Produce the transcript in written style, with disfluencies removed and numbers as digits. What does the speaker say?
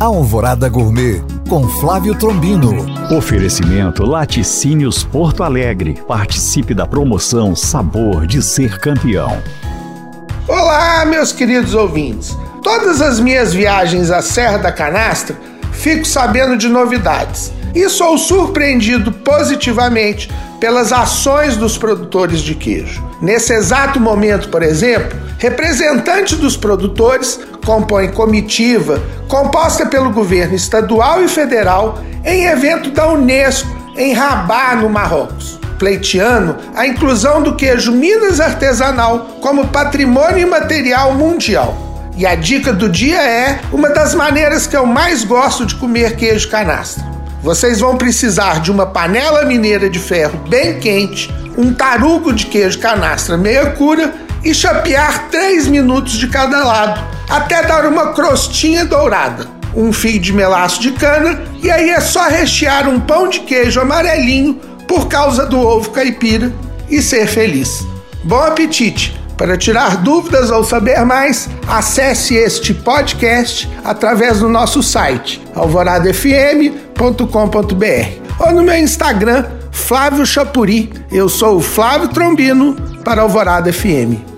Alvorada Gourmet, com Flávio Trombino. Oferecimento Laticínios Porto Alegre. Participe da promoção Sabor de Ser Campeão. Olá, meus queridos ouvintes. Todas as minhas viagens à Serra da Canastra, fico sabendo de novidades. E sou surpreendido positivamente pelas ações dos produtores de queijo. Nesse exato momento, por exemplo, representantes dos produtores compõem comitiva composta pelo governo estadual e federal em evento da Unesco em Rabat, no Marrocos, pleiteando a inclusão do queijo Minas Artesanal como patrimônio imaterial mundial. E a dica do dia é uma das maneiras que eu mais gosto de comer queijo canastra. Vocês vão precisar de uma panela mineira de ferro bem quente, um tarugo de queijo canastra meia cura e chapear 3 minutos de cada lado, até dar uma crostinha dourada, um fio de melaço de cana, e aí é só rechear um pão de queijo amarelinho por causa do ovo caipira e ser feliz. Bom apetite! Para tirar dúvidas ou saber mais, acesse este podcast através do nosso site alvoradafm.com.br ou no meu Instagram, Flávio Chapuri. Eu sou o Flávio Trombino para Alvorada FM.